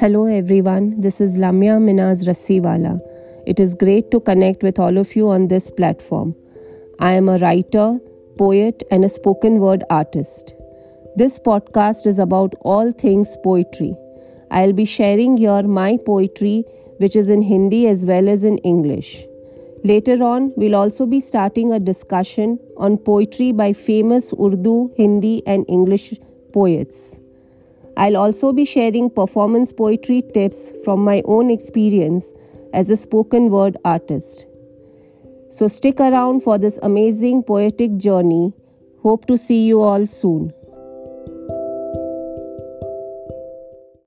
Hello everyone, this is Lamya Minaz Rassiwala. It is great to connect with all of you on this platform. I am a writer, poet and a spoken word artist. This podcast is about all things poetry. I'll be sharing here my poetry which is in Hindi as well as in English. Later on, we'll also be starting a discussion on poetry by famous Urdu, Hindi and English poets. I'll also be sharing performance poetry tips from my own experience as a spoken word artist. So stick around for this amazing poetic journey. Hope to see you all soon.